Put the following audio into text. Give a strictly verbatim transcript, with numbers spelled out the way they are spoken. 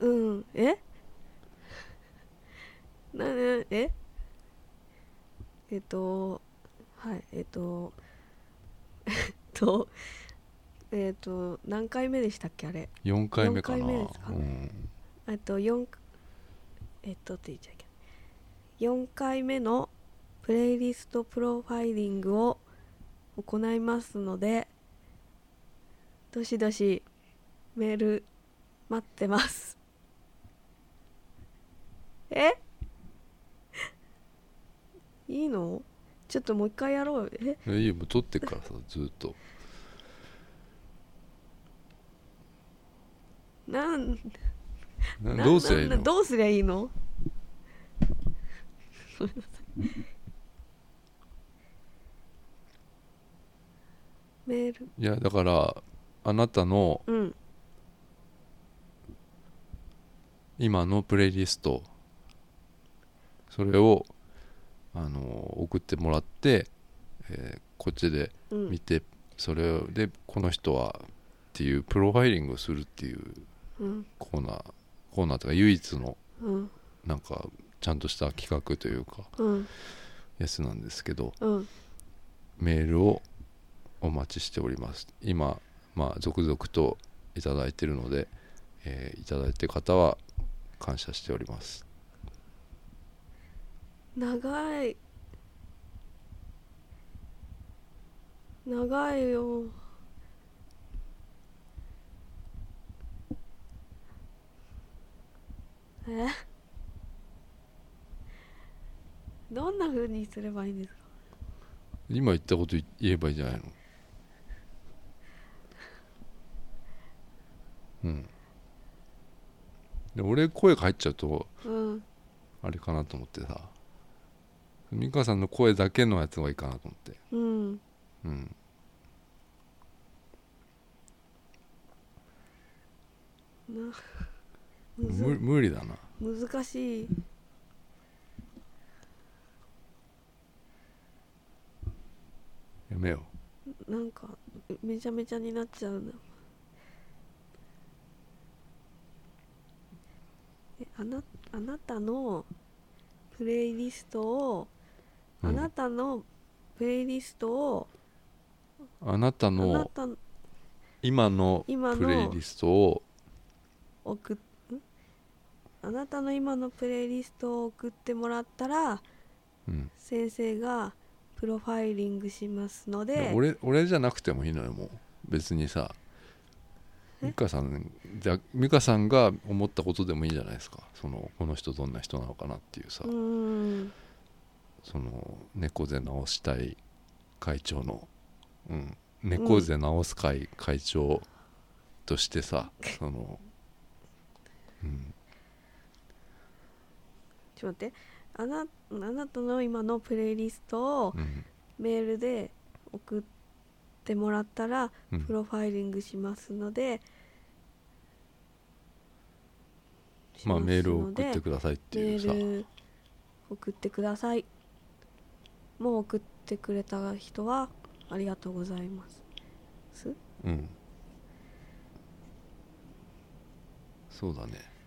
うんえなええっとはいえっとえっとえっと何回目でしたっけあれよんかいめかなよんかいめですか、うん、あと4えっとって言っちゃいけないよんかいめのプレイリストプロファイリングを行いますのでどしどしメール待ってますえいいのちょっともう一回やろうえいいよもう撮ってからさずっとなんなどうすりゃいいのどうすりゃいいのごめんなさいメールいやだからあなたの、うん、今のプレイリストそれをあの送ってもらって、えー、こっちで見て、うん、それでこの人はっていうプロファイリングをするっていうコーナー、うん、コーナーとか唯一の、うん、なんかちゃんとした企画というか、うん、やつなんですけど、うん、メールをお待ちしております。今、まあ、続々といただいているので、えー、いただいている方は感謝しております。長い長いよえどんな風にすればいいんですか。今言ったこと言えばいいじゃないの。うん、で俺声が入っちゃうと、うん、あれかなと思ってさ美香さんの声だけのやつがいいかなと思ってうん、うん、なむ無理だな難しいやめようなんかめちゃめちゃになっちゃうなあ な, あなたのプレイリストを、うん、あなたのプレイリストをあなたのなた今のプレイリストを送っあなたの今のプレイリストを送ってもらったら、うん、先生がプロファイリングしますので 俺, 俺じゃなくてもいいのよもう別にさ美香さんじゃ美香さんが思ったことでもいいじゃないですかそのこの人どんな人なのかなっていうさうんその猫背直したい会長の、うん、猫背直す会、うん、会長としてさその、うん、ちょっと待ってあな、あなたの今のプレイリストをメールで送っててもらったらプロファイリングしますので、うん、まあメールを送ってくださいっていうさメール送ってくださいもう送ってくれた人はありがとうございます、うん、そうだね。